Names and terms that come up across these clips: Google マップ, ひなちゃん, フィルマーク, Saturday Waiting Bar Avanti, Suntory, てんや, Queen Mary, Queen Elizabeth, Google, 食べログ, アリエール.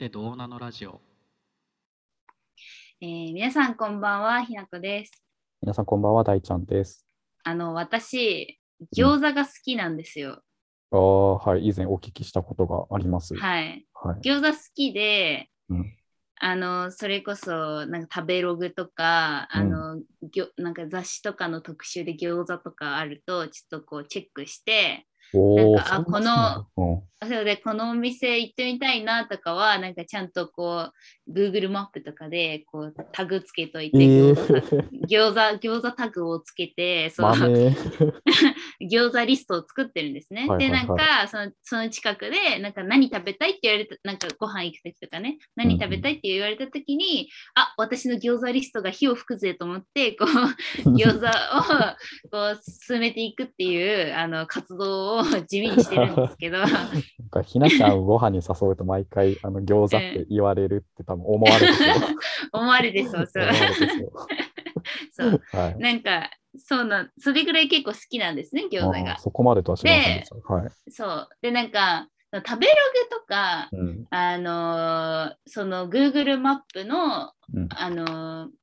ってどうなのラジオ。皆さんこんばんは、ひなこです。皆さんこんばんは、大ちゃんです。私餃子が好きなんですよ、はい、以前お聞きしたことがあります。はい、はい、餃子好きで、それこそなんか食べログとか、なんか雑誌とかの特集で餃子とかあるとちょっとこうチェックして、なんかこのお店行ってみたいなとかはなんかちゃんとこう Google マップとかでこうタグつけといて、餃子タグをつけてその餃子リストを作ってるんですね。でなんかその近くでなんか何食べたいって言われた、なんかご飯行く時とかね、何食べたいって言われた時に、あ、私の餃子リストが火を吹くぜと思ってこう餃子をこう進めていくっていう活動を地味にしてるんですけどひなちゃんをご飯に誘うと毎回餃子って言われるって多分思われて思われてそう、はい、なんかそうな、それぐらい結構好きなんですね、餃子が。そこまでとは知らないですよ。はい、そうで、なんか食べログとか、その Google マップの、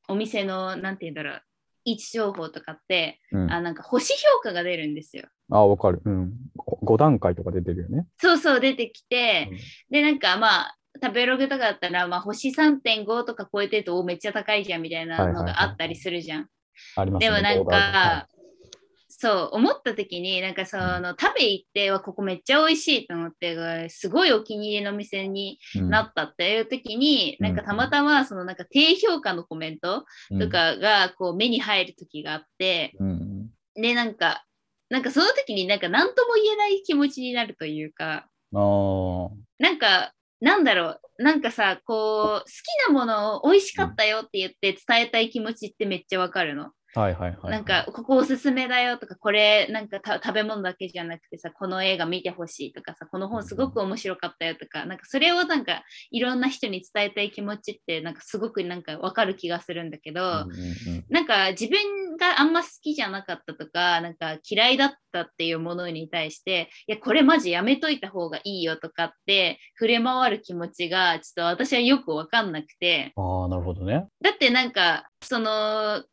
お店のなんていうんだろう、位置情報とかって、なんか星評価が出るんですよ。あ、わかる、5段階とか出てるよね。そう出てきて、でなんか食べログとかだったら、星 3.5 とか超えてるとめっちゃ高いじゃんみたいなのがあったりするじゃん。でもなんか、そう思った時になんかその食べ行ってはここめっちゃ美味しいと思ってすごいお気に入りの店になったっていう時に、なんかたまたまそのなんか低評価のコメントとかがこう目に入る時があって、でなんかその時になんか何とも言えない気持ちになるというか、なんだろう、なんかさ、こう好きなものを美味しかったよって言って伝えたい気持ちってめっちゃわかるの。なんかここおすすめだよとか、これなんか食べ物だけじゃなくてさ、この映画見てほしいとかさ、この本すごく面白かったよとか、なんかそれをなんかいろんな人に伝えたい気持ちってなんかすごくなんかわかる気がするんだけど、なんか自分があんま好きじゃなかったとか、なんか嫌いだったっていうものに対して、いやこれマジやめといた方がいいよとかって触れ回る気持ちがちょっと私はよくわかんなくて。なるほどね。だってなんかその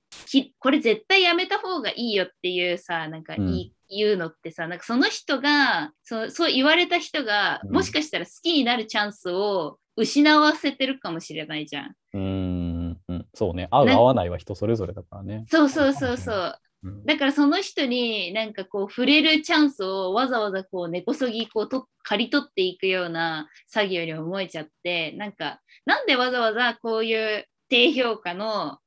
これ絶対やめた方がいいよっていうさ、なんか言うのってさ、なんかその人がそう言われた人がもしかしたら好きになるチャンスを失わせてるかもしれないじゃん。そうね、合う合わないは人それぞれだからね。そう、だからその人になんかこう触れるチャンスをわざわざこう根こそぎこう刈り取っていくような作業に思えちゃって、なんかなんでわざわざこういう低評価の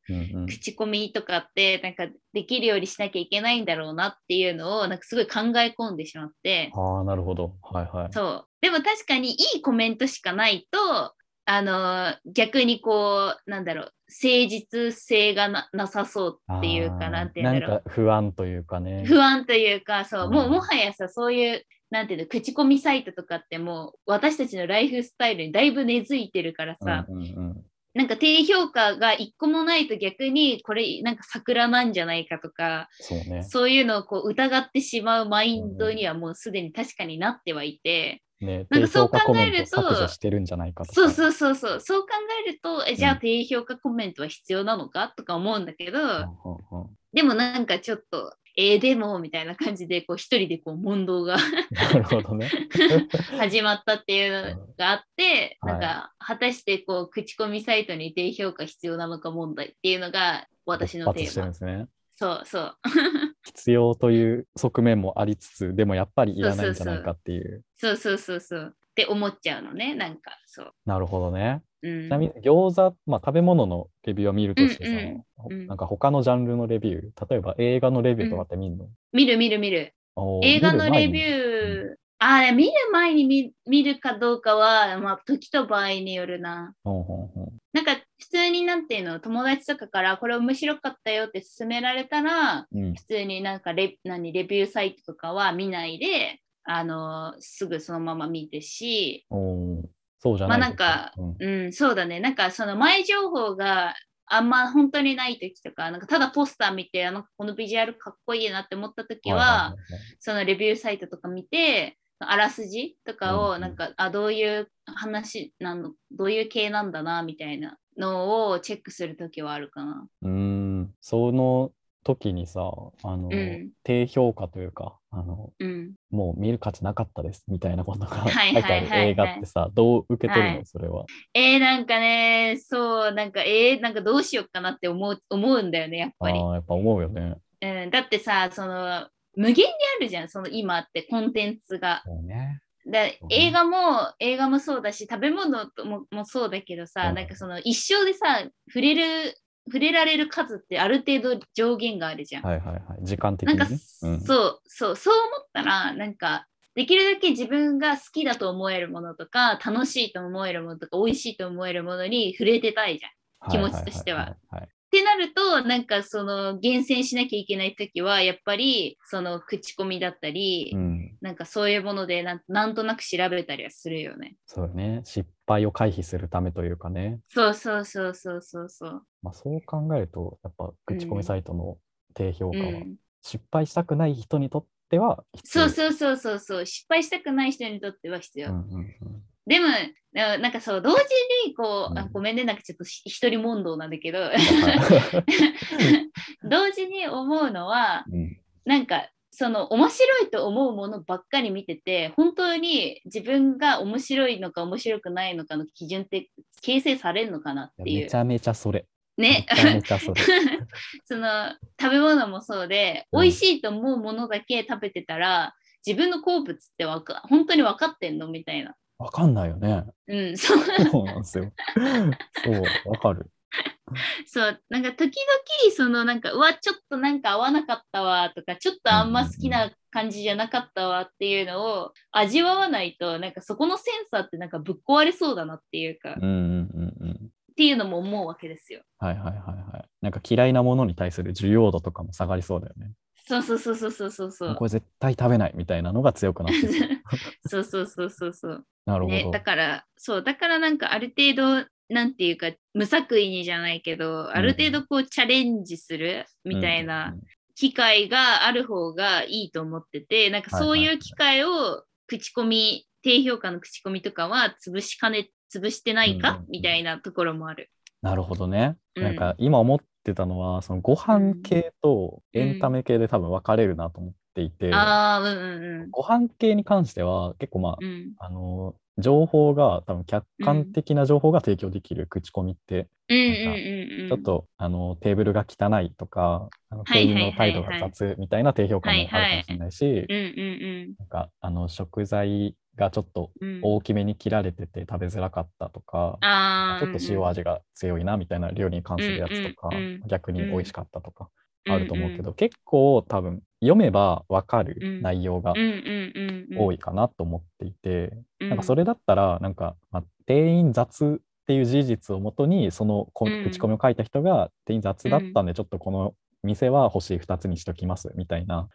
口コミとかってなんかできるようにしなきゃいけないんだろうなっていうのをなんかすごい考え込んでしまって。なるほど、そうでも確かにいいコメントしかないと逆にこうなんだろう、誠実性が なさそうっていうか、なんていうんだろう、なんか不安というかね、不安というか、そうもうもはやさ、そういうなんていうの、口コミサイトとかってもう私たちのライフスタイルにだいぶ根付いてるからさ、なんか低評価が1個もないと逆にこれなんか桜なんじゃないかとか、そういうのをこう疑ってしまうマインドにはもうすでに確かになってはいて、なんかそう考えると、そう考えると、じゃあ低評価コメントは必要なのかとか思うんだけど、でもなんかちょっとでもみたいな感じでこう一人でこう問答が始まったっていうのがあって、なんか果たしてこう口コミサイトに低評価必要なのか問題っていうのが私のテーマ。出発してるんですね。そう必要という側面もありつつ、でもやっぱりいらないんじゃないかっていう、そうって思っちゃうのね、なんか。なるほどね。ちなみに餃子、食べ物のレビューを見るとして、なんか他のジャンルのレビュー、例えば映画のレビューとかって見るの？見る。映画のレビュー、見る前に 見るかどうかは、時と場合によるな。なんか普通になんていうの、友達とかからこれ面白かったよって勧められたら、普通になんかレビューサイトとかは見ないで、すぐそのまま見てし、そうじゃないですか。そうだね。なんかその前情報があんま本当にない時とか、なんかただポスター見て、このビジュアルかっこいいなって思った時は、そのレビューサイトとか見て、あらすじとかをなんか、うん、あ、どういう話なの、どういう系なんだなみたいなのをチェックするときはあるかな。その時にさ、うん、低評価というかうん、もう見る価値なかったですみたいなことが書いてある映画ってさ、どう受け取るの、はい、それは。なんかね、そう、なんかなんかどうしようかなって思うんだよね、やっぱり。あ、やっぱ思うよね。だってさ、その無限にあるじゃん、その今ってコンテンツが。そうね。映画もそうだし、食べ物もそうだけどさ、うん、なんかその一生でさ触れられる数ってある程度上限があるじゃん。はいはいはい。時間的にね。なんか、うん、そう思ったら、なんかできるだけ自分が好きだと思えるものとか、楽しいと思えるものとか、美味しいと思えるものに触れてたいじゃん。気持ちとしては。はいはいはいはい、ってなると、なんかその厳選しなきゃいけないときは、やっぱりその口コミだったり、うん、なんかそういうものでなんとなく調べたりはするよね。そうね。失敗を回避するためというかね。そう。まあ、そう考えると、やっぱ口コミサイトの低評価は、失敗したくない人にとっては必要。そう。失敗したくない人にとっては必要。でもなんかそう同時にこう、うん、ごめんね、なんかちょっと一人問答なんだけど同時に思うのは、うん、なんかその面白いと思うものばっかり見てて、本当に自分が面白いのか面白くないのかの基準って形成されるのかなっていう。めちゃめちゃそれね、その食べ物もそうで、美味しいと思うものだけ食べてたら、自分の好物って本当に分かってんのみたいな。わかんないよね。うん、そうなんですよ。そう、わかる。そう、なんか時々そのなんか、うわ、ちょっとなんか合わなかったわとか、ちょっとあんま好きな感じじゃなかったわっていうのを味わわないと、なんかそこのセンサーってなんかぶっ壊れそうだなっていうか、っていうのも思うわけですよ。はい。なんか嫌いなものに対する需要度とかも下がりそうだよね。そう。これ絶対食べないみたいなのが強くなってる。そう。なるほど。ね、だからなんかある程度なんていうか無作為にじゃないけど、ある程度こうチャレンジするみたいな機会がある方がいいと思ってて、なんかそういう機会を口コミ、低評価の口コミとかは潰してないか、みたいなところもある。なるほどね。なんか今思ってたのは、そのご飯系とエンタメ系で多分分かれるなと思っていて、ご飯系に関しては結構まあ、情報が多分客観的な情報が提供できる口コミって、ちょっとテーブルが汚いとか、店員の態度が雑みたいな低評価もあるかもしれないし、なんか食材がちょっと大きめに切られてて食べづらかったとか、ちょっと塩味が強いなみたいな料理に関するやつとか、逆に美味しかったとかあると思うけど、結構多分読めば分かる内容が多いかなと思っていて、なんかそれだったらなんか、まあ、店員雑っていう事実をもとにその口コミを書いた人が、店員雑だったんでちょっとこの店は星2つにしときますみたいな、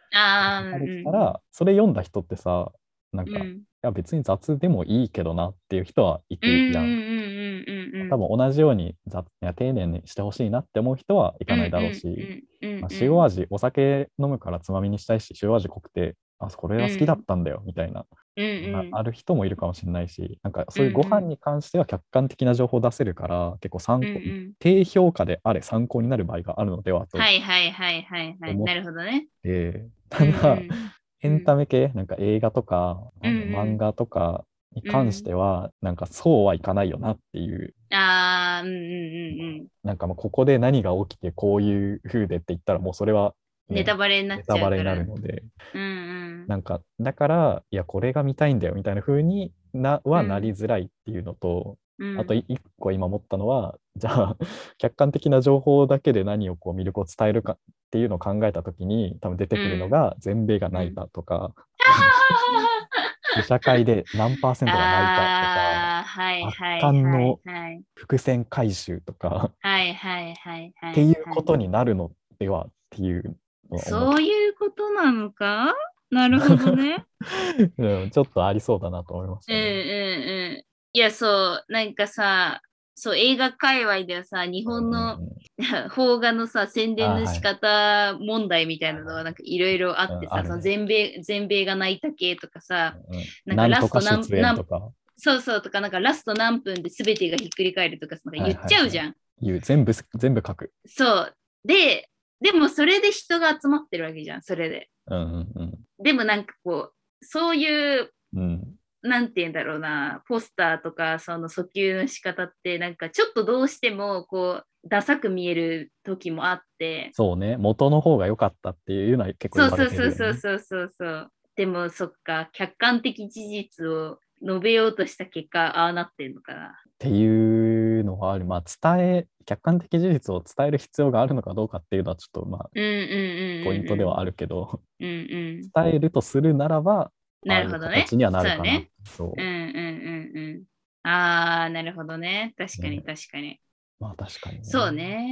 それ読んだ人ってさ、なんか、いや別に雑でもいいけどなっていう人はいてるじゃん。多分同じように丁寧にしてほしいなって思う人はいかないだろうし、塩味、お酒飲むからつまみにしたいし、塩味濃くて、あ、これは好きだったんだよみたいな、ある人もいるかもしれないし、なんかそういうご飯に関しては客観的な情報を出せるから、結構低評価であれ参考になる場合があるのではと。はい。なるほどね。ただ、エンタメ系、なんか映画とか、漫画とかに関しては、なんかそうはいかないよなっていう。なんかもうここで何が起きてこういう風でって言ったらもうそれは、ね、ネタバレになっちゃうから。ネタバレになるので。なんかだから、いやこれが見たいんだよみたいな風にはなりづらいっていうのと、あと一個今思ったのは、じゃあ客観的な情報だけで何をこう魅力を伝えるかっていうのを考えたときに多分出てくるのが、全米が泣いたとか、社会で何パーセントが泣いたとか、圧巻の伏線回収とかっていうことになるのではっていうのを、そういうことなのか、なるほどねちょっとありそうだなと思いましたね。いや、そう、なんかさ、そう、映画界隈ではさ、日本の邦画のさ宣伝の仕方問題みたいなのはなんかいろいろあってさ、はい、その全米が泣いた系とかさ、うん、なんかラスト何分とかそうそうとかなんかラスト何分で全てがひっくり返るとかなんか言っちゃうじゃん、はいはいはい、全部書くそうでもそれで人が集まってるわけじゃんそれで、うんうんうん、でもなんかこうそういう、うん、なんて言うんだろうなポスターとかその訴求の仕方ってなんかちょっとどうしてもこうダサく見える時もあってそうね元の方が良かったっていうのは結構言われてるよねそうでもそっか客観的事実を述べようとした結果ああなってるのかなっていうのはある、まあ、客観的事実を伝える必要があるのかどうかっていうのはちょっとまあポイントではあるけど、うんうん、伝えるとするならばなるほどね形にはなるかなそうねうんうんうんうんああなるほどね確かに確かに、ねまあ確かにね、そうね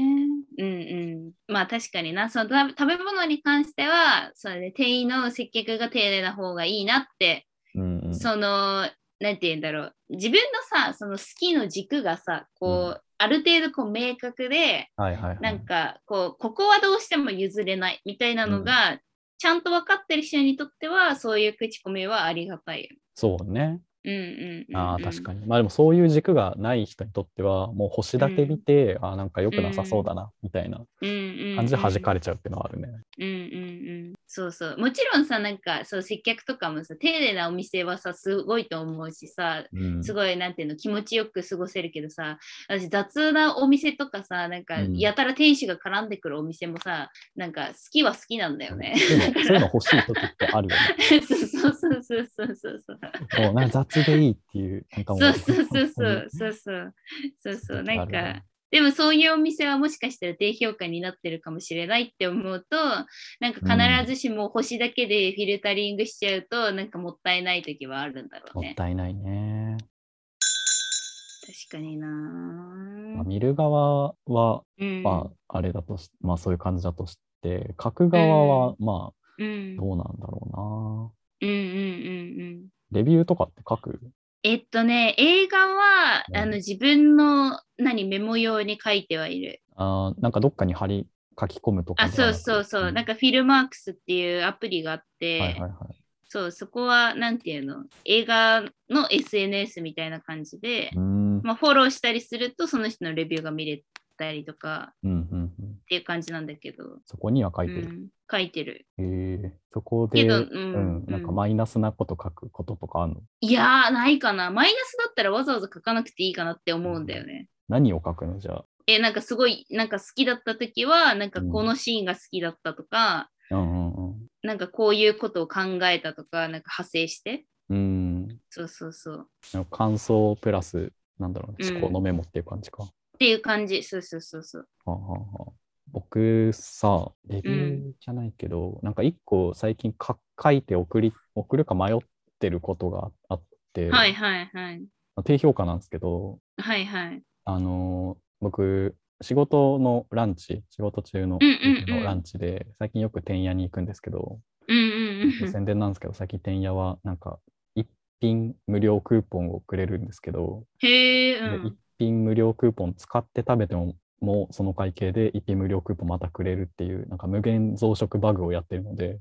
うんうんまあ確かになその食べ物に関してはそれで店員の接客が丁寧な方がいいなって、うんうん、そのなんて言うんだろう自分のさその好きの軸がさこう、うん、ある程度こう明確で、はいはいはい、なんかこうここはどうしても譲れないみたいなのが、うん、ちゃんと分かってる人にとってはそういう口コミはありがたいよそうねうんうんうん、あ確かにまあでもそういう軸がない人にとってはもう星だけ見て、うん、あなんか良くなさそうだな、うん、みたいな感じで弾かれちゃうっていうのはあるねうんうんうんそうそうもちろんさなんかそう接客とかもさ丁寧なお店はさすごいと思うしさ、うん、すごいなんていうの気持ちよく過ごせるけどさ私雑なお店とかさなんかやたら店主が絡んでくるお店もさなんか好きは好きなんだよね、うん、そういうの欲しい時ってあるよねそうもうなんか雑でいいっていうなんかもうそうなんかでもそういうお店はもしかしたら低評価になってるかもしれないって思うとなんか必ずしも星だけでフィルタリングしちゃうと、うん、なんかもったいない時はあるんだろうねもったいないね確かにな、まあ、見る側は、うん、まああれだとまあそういう感じだとして書く側はまあ、うん、どうなんだろうなうんうんうんうんレビューとかって書く？ね映画は、うん、自分のメモ用に書いてはいる。あなんかどっかに貼り書き込むとか。あそうそうそう、うん、なんかフィルマークスっていうアプリがあって、はいはいはい、そうそこはなんていうの映画の SNS みたいな感じで、うんまあ、フォローしたりするとその人のレビューが見れたりとか、うんうんうん、っていう感じなんだけど。そこには書いてる。うん書いてる。そこで、うんうん、なんかマイナスなこと書くこととかあるの？いやーないかな。マイナスだったらわざわざ書かなくていいかなって思うんだよね。何を書くのじゃあ？なんかすごいなんか好きだった時はなんかこのシーンが好きだったとか、うんうんうん、なんかこういうことを考えたとかなんか派生して、うん、そうそうそう。感想プラスなんだろう、ね、思考のメモっていう感じか。うん、っていう感じ。そうそうそうそう。ははは。僕さレビューじゃないけど、うん、なんか一個最近書いて送るか迷ってることがあって、はいはいはい、低評価なんですけど、はいはい、僕仕事中のランチで、うんうんうん、最近よくてんやに行くんですけど、うんうんうん、宣伝なんですけど最近てんやはなんか一品無料クーポンをくれるんですけどへー、うん、一品無料クーポン使って食べてもうその会計で一品無料クーポンまたくれるっていうなんか無限増殖バグをやってるので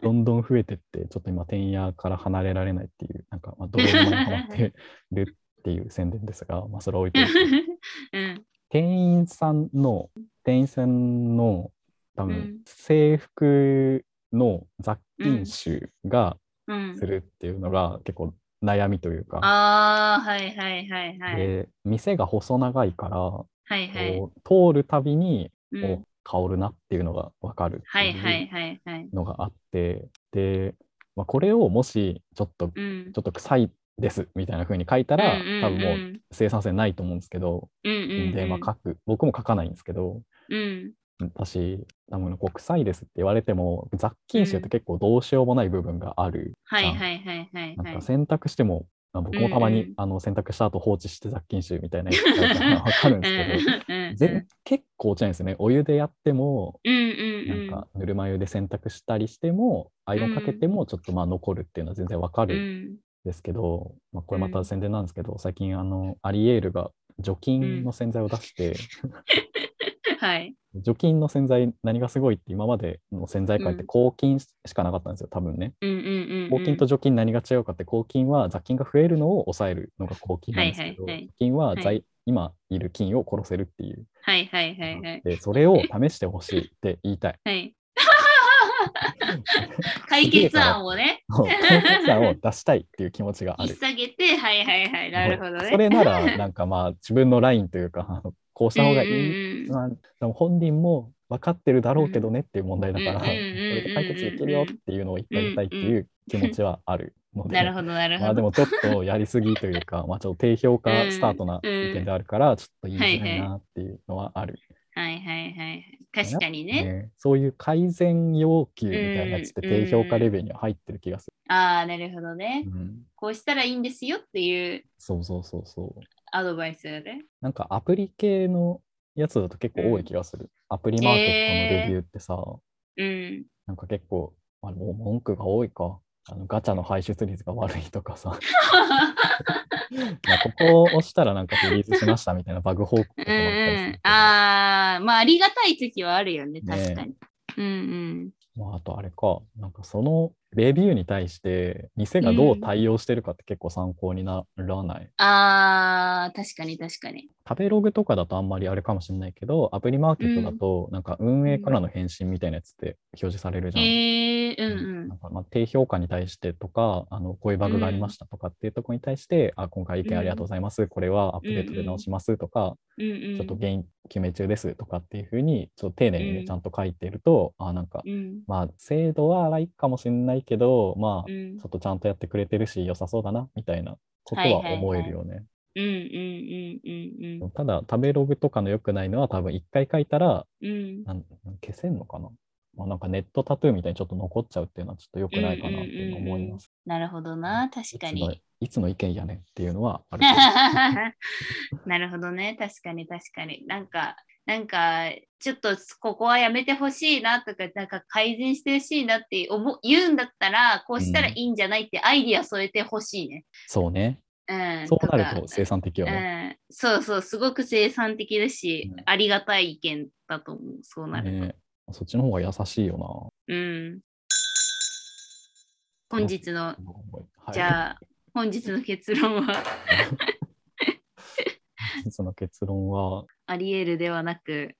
どんどん増えてってちょっと今てんやから離れられないっていうなんかまあどうにもハマってるっていう宣伝ですがまあそれは置いておいて、うん、店員さんの多分制服の雑菌臭がするっていうのが結構悩みというかあ、はいはいはいはい、で店が細長いから、はいはい、通るたびに、うん、香るなっていうのが分かるっていうのがあって、はいはいはいはい、で、まあ、これをもしちょっと臭いですみたいな風に書いたら、うんうんうん、多分もう生産性ないと思うんですけど、うんうんうん、で、まあ、僕も書かないんですけど、うん、私多分こう臭いですって言われても雑菌臭って結構どうしようもない部分がある、うん、はいはいはいはい、はい、なんか洗濯しても、まあ、僕もたまに、うんうん、洗濯した後放置して雑菌臭みたいなのが分かるんですけどうんうん、うん、結構落ちないんですよねお湯でやっても、うんうんうん、なんかぬるま湯で洗濯したりしてもアイロンかけてもちょっとまあ残るっていうのは全然分かるんですけど、まあ、これまた宣伝なんですけど最近アリエールが除菌の洗剤を出して、うんはい、除菌の洗剤何がすごいって今までの洗剤界って抗菌しかなかったんですよ多分ね、うんうんうんうん、抗菌と除菌何が違うかって抗菌は雑菌が増えるのを抑えるのが抗菌なんですけど、はいはいはい、除菌ははい、今いる菌を殺せるっていう、はいはいはいはい、でそれを試してほしいって言いたい、はい解決案をね解決案を出したいっていう気持ちがある引っ下げてはいはいはいなるほどねそれならなんかまあ自分のラインというかこうした方がいい、まあ、でも本人も分かってるだろうけどねっていう問題だからこれで解決できるよっていうのを言ってやりたいっていう気持ちはあるのでなるほどなるほど、まあ、でもちょっとやりすぎというか、まあ、ちょっと低評価スタートな意見であるからちょっと言いづらいなっていうのはある、はいはいはいはいはい、確かに ねそういう改善要求みたいなやつって低評価レベルには入ってる気がする、うんうん、ああなるほどね、うん、こうしたらいいんですよっていうそうそうそうそうアドバイスよねなんかアプリ系のやつだと結構多い気がする、うん、アプリマーケットのレビューってさ、なんか結構あもう文句が多いかガチャの排出率が悪いとかさここを押したらなんかリリースしましたみたいなバグ報告とかもあったりする、うん、ああまあありがたい時はあるよね確かに、ねうんうんまあ、あとあれかなんかそのレビューに対して店がどう対応してるかって結構参考にならない、うん、あ確かに確かに食べログとかだとあんまりあれかもしれないけどアプリマーケットだとなんか運営からの返信みたいなやつって表示されるじゃん、なんかまあ低評価に対してとかこういうバグがありましたとかっていうところに対して、うん、あ今回意見ありがとうございます、うん、これはアップデートで直しますとか、うんうん、ちょっと原因究明中ですとかっていうふうにちょっと丁寧に、ねうん、ちゃんと書いてるとあなんか、うん、まあ精度は荒いかもしれないけどまあ、うん、ちょっとちゃんとやってくれてるし良さそうだなみたいなことは思えるよねただ食べログとかの良くないのは多分一回書いたら、うん、消せんのかな、まあ、なんかネットタトゥーみたいにちょっと残っちゃうっていうのはちょっと良くないかなっていうの思います、うんうんうん、なるほどな確かにいつの意見やねんっていうのはあるなるほどね確かに確かになんかちょっとここはやめてほしいなとかなんか改善してほしいなって言うんだったらこうしたらいいんじゃないってアイディア添えてほしいね、うん、そうね、うん、そうなると生産的よね、うん、そうそうすごく生産的だし、うん、ありがたい意見だと思うそうなると、ね、そっちの方が優しいよなうん本日の、はい、じゃあ本日の結論はその結論はあり得るではなく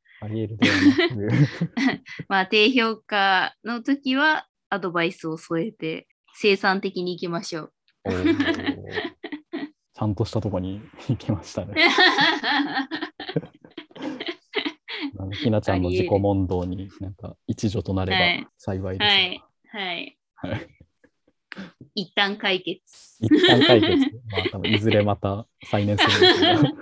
まあ低評価の時はアドバイスを添えて生産的にいきましょうちゃんとしたとこに行きましたねひなちゃんの自己問答になんか一助となれば幸いです、ね、はいはい、はい一旦解決、まあ、多分いずれまた再燃するんですけど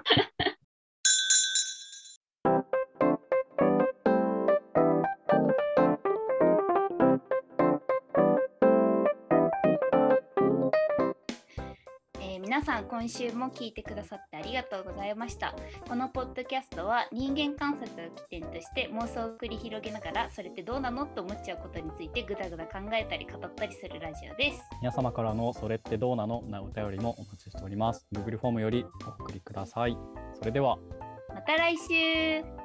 皆さん今週も聞いてくださってありがとうございました。このポッドキャストは人間観察を起点として妄想を繰り広げながらそれってどうなのと思っちゃうことについてぐだぐだ考えたり語ったりするラジオです。皆様からのそれってどうなのなお便りもお待ちしております。Google フォームよりお送りください。それではまた来週。